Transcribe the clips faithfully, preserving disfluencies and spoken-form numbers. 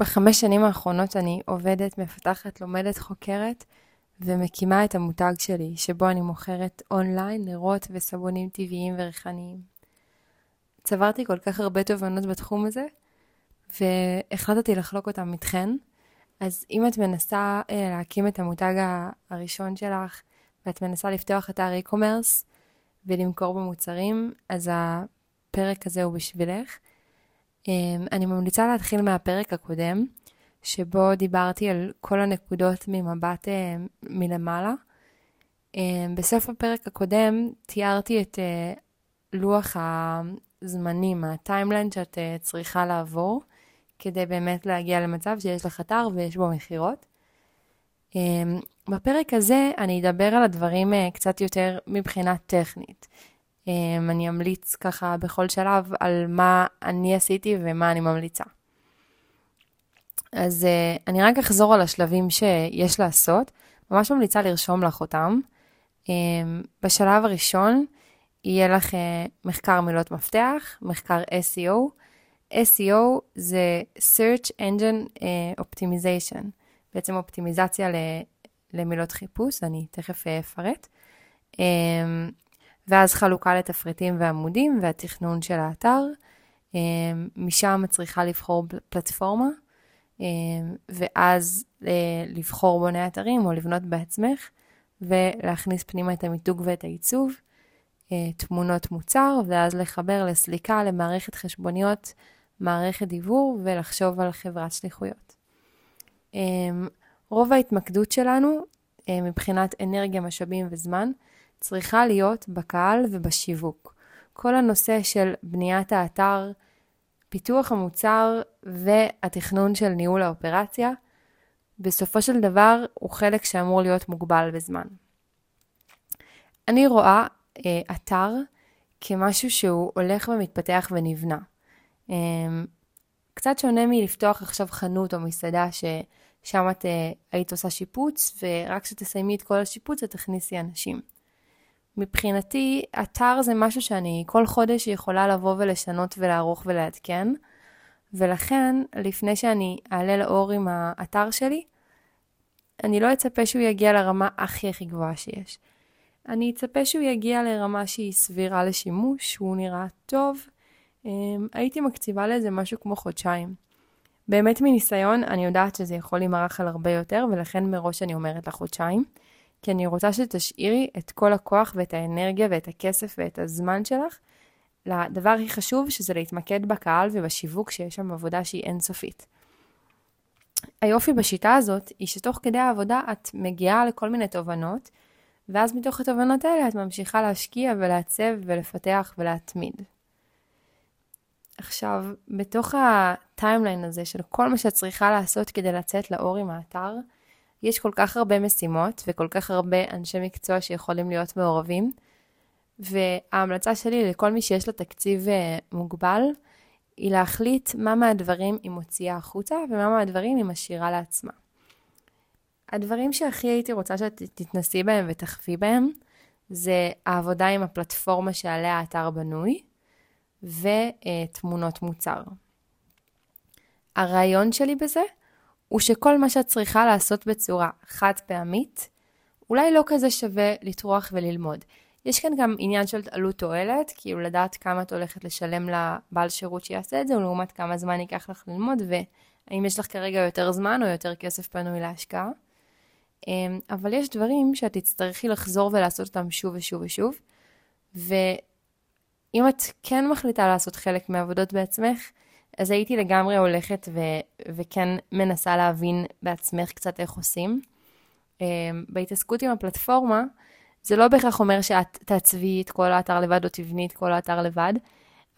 בחמש שנים האחרונות אני עובדת, מפתחת, לומדת, חוקרת ומקימה את המותג שלי, שבו אני מוכרת אונליין נרות וסבונים טבעיים וריחניים. צברתי כל כך הרבה תובנות בתחום הזה, והחלטתי לחלוק אותם איתכן. אז אם את מנסה להקים את המותג הראשון שלך, ואת מנסה לפתוח אתר איקומרס ולמכור במוצרים, אז הפרק הזה הוא בשבילך. אני ממליצה להתחיל מהפרק הקודם, שבו דיברתי על כל הנקודות ממבט מלמעלה. בסוף הפרק הקודם תיארתי את לוח הזמנים, הטיימליין שאת צריכה לעבור, כדי באמת להגיע למצב שיש לך אתר ויש בו מחירות. בפרק הזה אני אדבר על הדברים קצת יותר מבחינה טכנית. אני אמליץ ככה בכל שלב על מה אני עשיתי ומה אני ממליצה. אז אני רק אחזור על השלבים שיש לעשות. ממש ממליצה לרשום לך אותם. בשלב הראשון יהיה לך מחקר מילות מפתח, מחקר אס אי או. אס אי או זה Search Engine Optimization, בעצם אופטימיזציה למילות חיפוש, אני תכף אפרט. ואז חלוקה לתפריטים ועמודים והתכנון של האתר. משם צריכה לבחור פלטפורמה, ואז לבחור בוני אתרים או לבנות בעצמך, ולהכניס פנימה את המיתוג ואת העיצוב, תמונות מוצר, ואז לחבר לסליקה, למערכת חשבוניות, מערכת דיבור, ולחשוב על חברת שליחויות. רוב ההתמקדות שלנו, מבחינת אנרגיה, משאבים וזמן, צריכה להיות בקהל ובשיווק. כל הנושא של בניית האתר, פיתוח המוצר והתכנון של ניהול האופרציה, בסופו של דבר הוא חלק שאמור להיות מוגבל בזמן. אני רואה אה, אתר כמשהו שהוא הולך ומתפתח ונבנה. אה, קצת שונה מלפתוח עכשיו חנות או מסעדה ששם את אה, היית עושה שיפוץ, ורק שתסיימי את כל השיפוץ ותכניסי אנשים. מבחינתי, אתר זה משהו שאני כל חודש יכולה לבוא ולשנות ולערוך ולעדכן, ולכן לפני שאני אעלה לאור עם האתר שלי, אני לא אצפה שהוא יגיע לרמה הכי הכי גבוהה שיש. אני אצפה שהוא יגיע לרמה שהיא סבירה לשימוש, שהוא נראה טוב. הייתי מקציבה לזה משהו כמו חודשיים. באמת מניסיון, אני יודעת שזה יכול להימרח על הרבה יותר, ולכן מראש אני אומרת לחודשיים. כי אני רוצה שתשאירי את כל הכוח ואת האנרגיה ואת הכסף ואת הזמן שלך לדבר הכי חשוב, שזה להתמקד בקהל ובשיווק, שיש שם עבודה שהיא אינסופית. היופי בשיטה הזאת היא שתוך כדי העבודה את מגיעה לכל מיני תובנות, ואז מתוך התובנות האלה את ממשיכה להשקיע ולעצב ולפתח ולהתמיד. עכשיו, בתוך הטיימליין הזה של כל מה שאת צריכה לעשות כדי לצאת לאור עם האתר, יש כל כך הרבה משימות וכל כך הרבה אנשי מקצוע שיכולים להיות מעורבים, וההמלצה שלי לכל מי שיש לה תקציב מוגבל, היא להחליט מה מהדברים היא מוציאה החוצה ומה מהדברים היא משאירה לעצמה. הדברים שהכי הייתי רוצה שאת תתנסי בהם ותחפי בהם, זה העבודה עם הפלטפורמה שעליה האתר בנוי, ותמונות מוצר. הרעיון שלי בזה, הוא שכל מה שאת צריכה לעשות בצורה חד פעמית, אולי לא כזה שווה לטרוח וללמוד. יש כאן גם עניין של עלות תועלת, כאילו לדעת כמה את הולכת לשלם לבעל שירות שיעשה את זה, ולעומת כמה זמן ייקח לך ללמוד, והאם יש לך כרגע יותר זמן או יותר כסף פנוי להשקעה. אבל יש דברים שאת תצטרכי לחזור ולעשות אותם שוב ושוב ושוב, ואם את כן מחליטה לעשות חלק מהעבודות בעצמך, אז הייתי לגמרי הולכת ו- וכן מנסה להבין בעצמך קצת איך עושים. בהתעסקות עם הפלטפורמה, זה לא בהכרח אומר שאת תעצבי את כל האתר לבד או תבני את כל האתר לבד,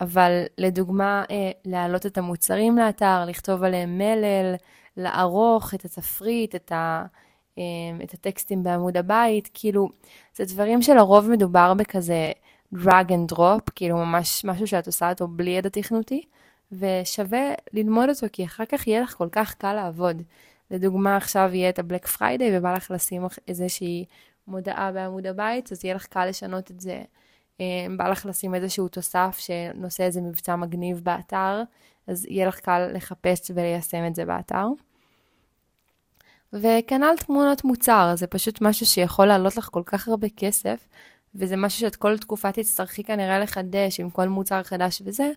אבל לדוגמה, להעלות את המוצרים לאתר, לכתוב עליהם מלל, לערוך את התפריט, את, ה- את הטקסטים בעמוד הבית, כאילו, זה דברים שלרוב מדובר בכזה drag and drop, כאילו ממש משהו שאת עושה אותו בלי ידע תכנותי, ושווה ללמוד אותו, כי אחר כך יהיה לך כל כך קל לעבוד. לדוגמה, עכשיו יהיה את הבלק פריידי, ובא לך לשים איזושהי מודעה בעמוד הבית, אז יהיה לך קל לשנות את זה. בא לך לשים איזשהו תוסף שנושא איזה מבצע מגניב באתר, אז יהיה לך קל לחפש וליישם את זה באתר. וכנ"ל תמונות מוצר, זה פשוט משהו שיכול לעלות לך כל כך הרבה כסף, וזה משהו שאת כל תקופה תצטרכי כנראה לחדש עם כל מוצר חדש וזה,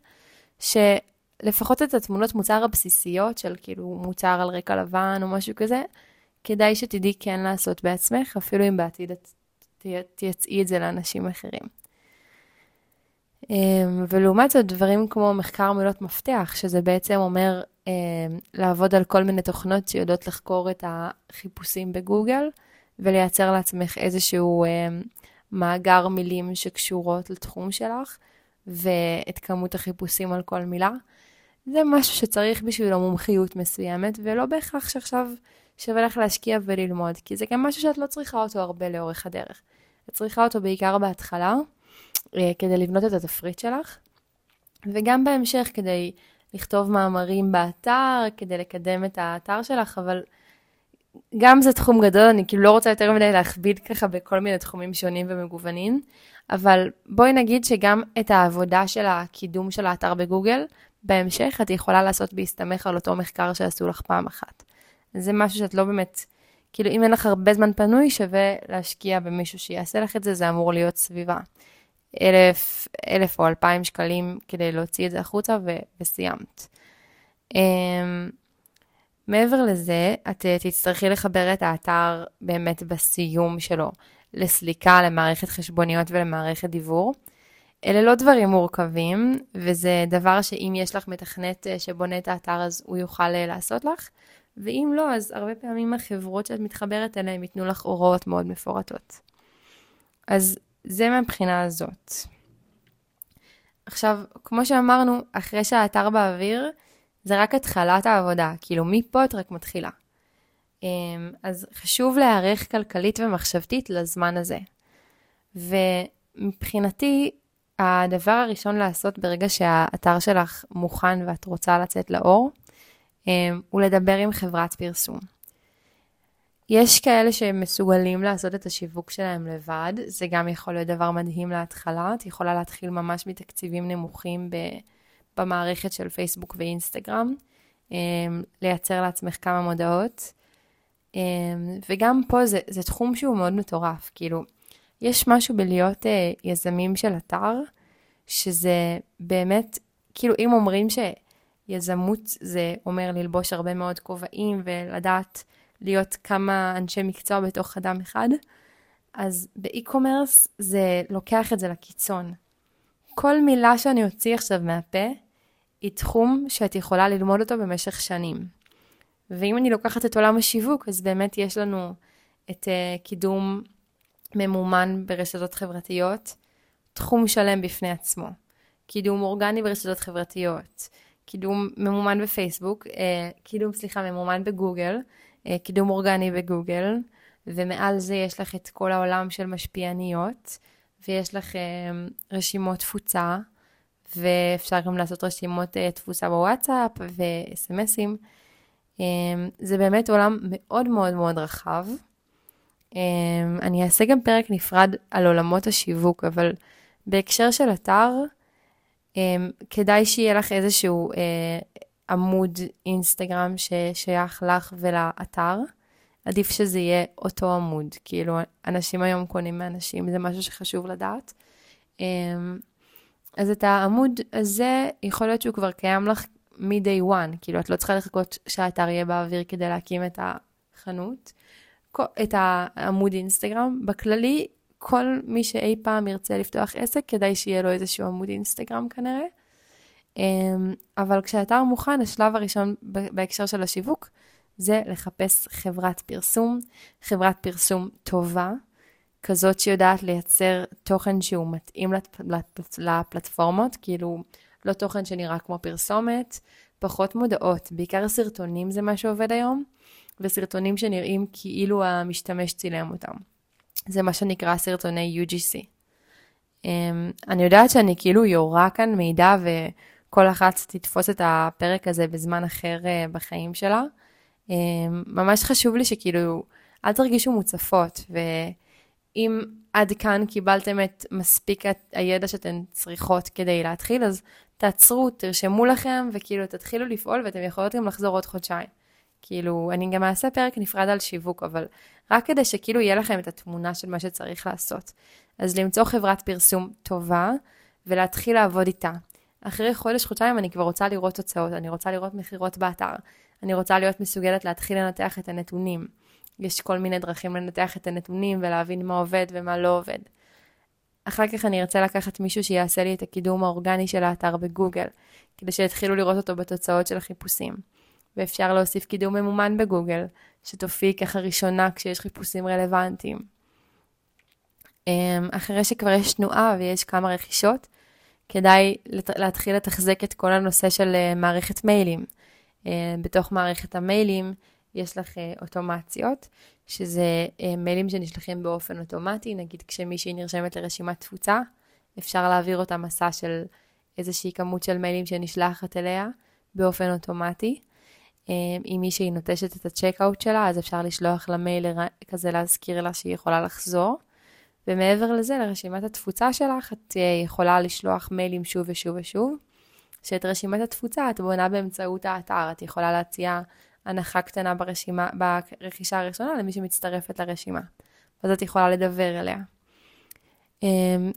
שלפחות את התמונות מוצר הבסיסיות של כאילו מוצר על רקע לבן או משהו כזה, כדאי שתדעי כן לעשות בעצמך, אפילו אם בעתיד את תייצאי את זה לאנשים אחרים. ולעומת זאת דברים כמו מחקר מילות מפתח, שזה בעצם אומר לעבוד על כל מיני תוכנות שיודעות לחקור את החיפושים בגוגל, ולייצר לעצמך איזשהו מאגר מילים שקשורות לתחום שלך, ואת כמות החיפושים על כל מילה. זה משהו שצריך בשבילו מומחיות מסוימת, ולא בהכרח שעכשיו שווה לך להשקיע וללמוד, כי זה גם משהו שאת לא צריכה אותו הרבה לאורך הדרך. את צריכה אותו בעיקר בהתחלה, כדי לבנות את התפריט שלך, וגם בהמשך כדי לכתוב מאמרים באתר, כדי לקדם את האתר שלך, אבל גם זה תחום גדול, אני כאילו לא רוצה יותר מדי להכביד ככה בכל מיני תחומים שונים ומגוונים, אבל בואי נגיד שגם את העבודה של הקידום של האתר בגוגל, בהמשך את יכולה לעשות בהסתמך על אותו מחקר שעשו לך פעם אחת. זה משהו שאת לא באמת, כאילו אם אין לך הרבה זמן פנוי, שווה להשקיע במישהו שיעשה לך את זה, זה אמור להיות סביבה. אלף, אלף או אלפיים שקלים כדי להוציא את זה החוצה ו- וסיימת. Um, מעבר לזה, את uh, תצטרכי לחבר את האתר באמת בסיום שלו, לסליקה, למערכת חשבוניות ולמערכת דיבור. אלה לא דברים מורכבים, וזה דבר שאם יש לך מתכנת uh, שבונה את האתר, אז הוא יוכל uh, לעשות לך, ואם לא, אז הרבה פעמים החברות שאת מתחברת אליהם ייתנו לך הוראות מאוד מפורטות. אז זה מהבחינה הזאת. עכשיו, כמו שאמרנו, אחרי שהאתר באוויר, זה רק התחלת העבודה, כאילו מפה את רק מתחילה. אז חשוב להיערך כלכלית ומחשבתית לזמן הזה. ומבחינתי, הדבר הראשון לעשות ברגע שהאתר שלך מוכן ואת רוצה לצאת לאור, הוא לדבר עם חברת פרסום. יש כאלה שמסוגלים לעשות את השיווק שלהם לבד, זה גם יכול להיות דבר מדהים להתחלה, את יכולה להתחיל ממש מתקציבים נמוכים במערכת של פייסבוק ואינסטגרם, לייצר לעצמך כמה מודעות, וגם פה זה, זה תחום שהוא מאוד מטורף, כאילו, יש משהו בלהיות יזמים של אתר, שזה באמת, כאילו אם אומרים שיזמות זה אומר ללבוש הרבה מאוד כובעים ולדעת, להיות כמה אנשי מקצוע בתוך אדם אחד, אז באיקומרס זה לוקח את זה לקיצון. כל מילה שאני הוציא עכשיו מהפה, היא תחום שאת יכולה ללמוד אותו במשך שנים. ואם אני לוקחת את עולם השיווק, אז באמת יש לנו את קידום ממומן ברשתות חברתיות, תחום שלם בפני עצמו. קידום אורגני ברשתות חברתיות, קידום ממומן בפייסבוק, קידום, סליחה, ממומן בגוגל, קידום אורגני בגוגל, ומעל זה יש לך את כל העולם של משפיעניות, ויש לך רשימות תפוצה, ואפשר גם לעשות רשימות תפוצה בוואטסאפ וסמסים. זה באמת עולם מאוד מאוד מאוד רחב. אני אעשה גם פרק נפרד על עולמות השיווק, אבל בהקשר של אתר, כדאי שיהיה לך איזשהו עמוד אינסטגרם ששייך לך ולאתר, עדיף שזה יהיה אותו עמוד, כאילו אנשים היום קונים מאנשים, זה משהו שחשוב לדעת. אז את העמוד הזה יכול להיות שהוא כבר קיים לך מ-day one, כאילו את לא צריכה לחכות שהאתר יהיה באוויר כדי להקים את החנות, את העמוד אינסטגרם, בכללי כל מי שאי פעם ירצה לפתוח עסק, כדאי שיהיה לו איזשהו עמוד אינסטגרם כנראה, אבל כשהאתר מוכן, השלב הראשון בהקשר של השיווק, זה לחפש חברת פרסום, חברת פרסום טובה, כזאת שיודעת לייצר תוכן שהוא מתאים לפלטפורמות, כאילו לא תוכן שנראה כמו פרסומת, פחות מודעות, בעיקר סרטונים זה מה שעובד היום, וסרטונים שנראים כאילו המשתמש צילם אותם. זה מה שנקרא סרטוני יו ג'י סי. אני יודעת שאני כאילו יורה כאן מידע ו... כל אחת תתפוס את הפרק הזה בזמן אחר בחיים שלה. ממש חשוב לי שכאילו, אל תרגישו מוצפות, ואם עד כאן קיבלתם את מספיק הידע שאתן צריכות כדי להתחיל, אז תעצרו, תרשמו לכם, וכאילו תתחילו לפעול, ואתם יכולות גם לחזור עוד חודשיים. כאילו, אני גם אעשה פרק נפרד על שיווק, אבל רק כדי שכאילו יהיה לכם את התמונה של מה שצריך לעשות. אז למצוא חברת פרסום טובה, ולהתחיל לעבוד איתה. אחרי חודש, חודשיים, אני כבר רוצה לראות תוצאות, אני רוצה לראות מחירות באתר, אני רוצה להיות מסוגלת להתחיל לנתח את הנתונים. יש כל מיני דרכים לנתח את הנתונים, ולהבין מה עובד ומה לא עובד. אחר כך אני ארצה לקחת מישהו שיעשה לי את הקידום האורגני של האתר בגוגל, כדי שיתחילו לראות אותו בתוצאות של החיפושים. ואפשר להוסיף קידום ממומן בגוגל, שתופיע ככה ראשונה כשיש חיפושים רלוונטיים. אחרי שכבר יש תנועה ויש כמה רכישות, כדאי להתחיל לתחזק את כל הנושא של מערכת מיילים. בתוך מערכת המיילים יש לך אוטומציות, שזה מיילים שנשלחים באופן אוטומטי, נגיד כשמישהי נרשמת לרשימת תפוצה, אפשר להעביר אותה מסע של איזושהי כמות של מיילים שנשלחת אליה באופן אוטומטי. אם מישהי נוטשת את הצ'קאוט שלה, אז אפשר לשלוח למייל כזה להזכיר לה שהיא יכולה לחזור. ומעבר לזה, לרשימת התפוצה שלך, את יכולה לשלוח מיילים שוב ושוב ושוב. שאת רשימת התפוצה את בונה באמצעות האתר, את יכולה להציע הנחה קטנה ברשימה, ברכישה הראשונה למי שמצטרפת לרשימה. אז את יכולה לדבר אליה.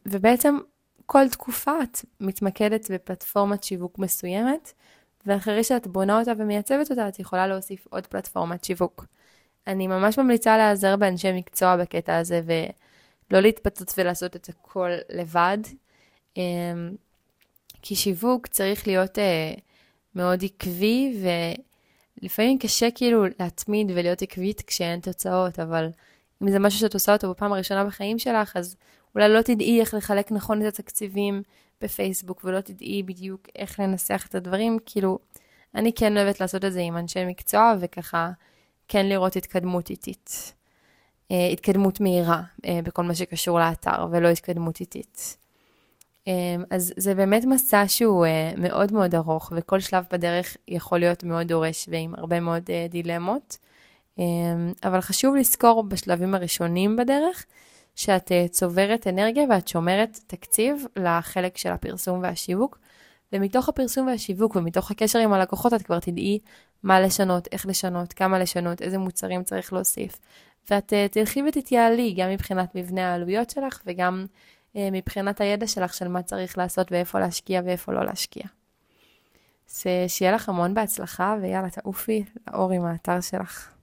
ובעצם כל תקופה את מתמקדת בפלטפורמת שיווק מסוימת, ואחרי שאת בונה אותה ומייצבת אותה, את יכולה להוסיף עוד פלטפורמת שיווק. אני ממש ממליצה להיעזר באנשי מקצוע בקטע הזה, ולא להתפצץ ולעשות את הכל לבד. כי שיווק צריך להיות מאוד עקבי ו... לפעמים קשה כאילו להתמיד ולהיות עקבית כשאין תוצאות, אבל אם זה משהו שאת עושה אותו בפעם הראשונה בחיים שלך, אז אולי לא תדעי איך לחלק נכון את התקציבים בפייסבוק, ולא תדעי בדיוק איך לנסח את הדברים, כאילו אני כן אוהבת לעשות את זה עם אנשי מקצוע, וככה כן לראות התקדמות איטית, התקדמות מהירה בכל מה שקשור לאתר, ולא התקדמות איטית. אז זה באמת מסע שהוא מאוד מאוד ארוך, וכל שלב בדרך יכול להיות מאוד דורש ועם הרבה מאוד דילמות. אבל חשוב לזכור בשלבים הראשונים בדרך, שאת צוברת אנרגיה ואת שומרת תקציב לחלק של הפרסום והשיווק, ומתוך הפרסום והשיווק ומתוך הקשר עם הלקוחות את כבר תדעי מה לשנות, איך לשנות, כמה לשנות, איזה מוצרים צריך להוסיף. ואת תלכי ותתייעלי גם מבחינת מבנה העלויות שלך וגם מבחינת הידע שלך של מה צריך לעשות ואיפה להשקיע ואיפה לא להשקיע. שיהיה לך המון בהצלחה ויאללה תעופי לאור עם האתר שלך.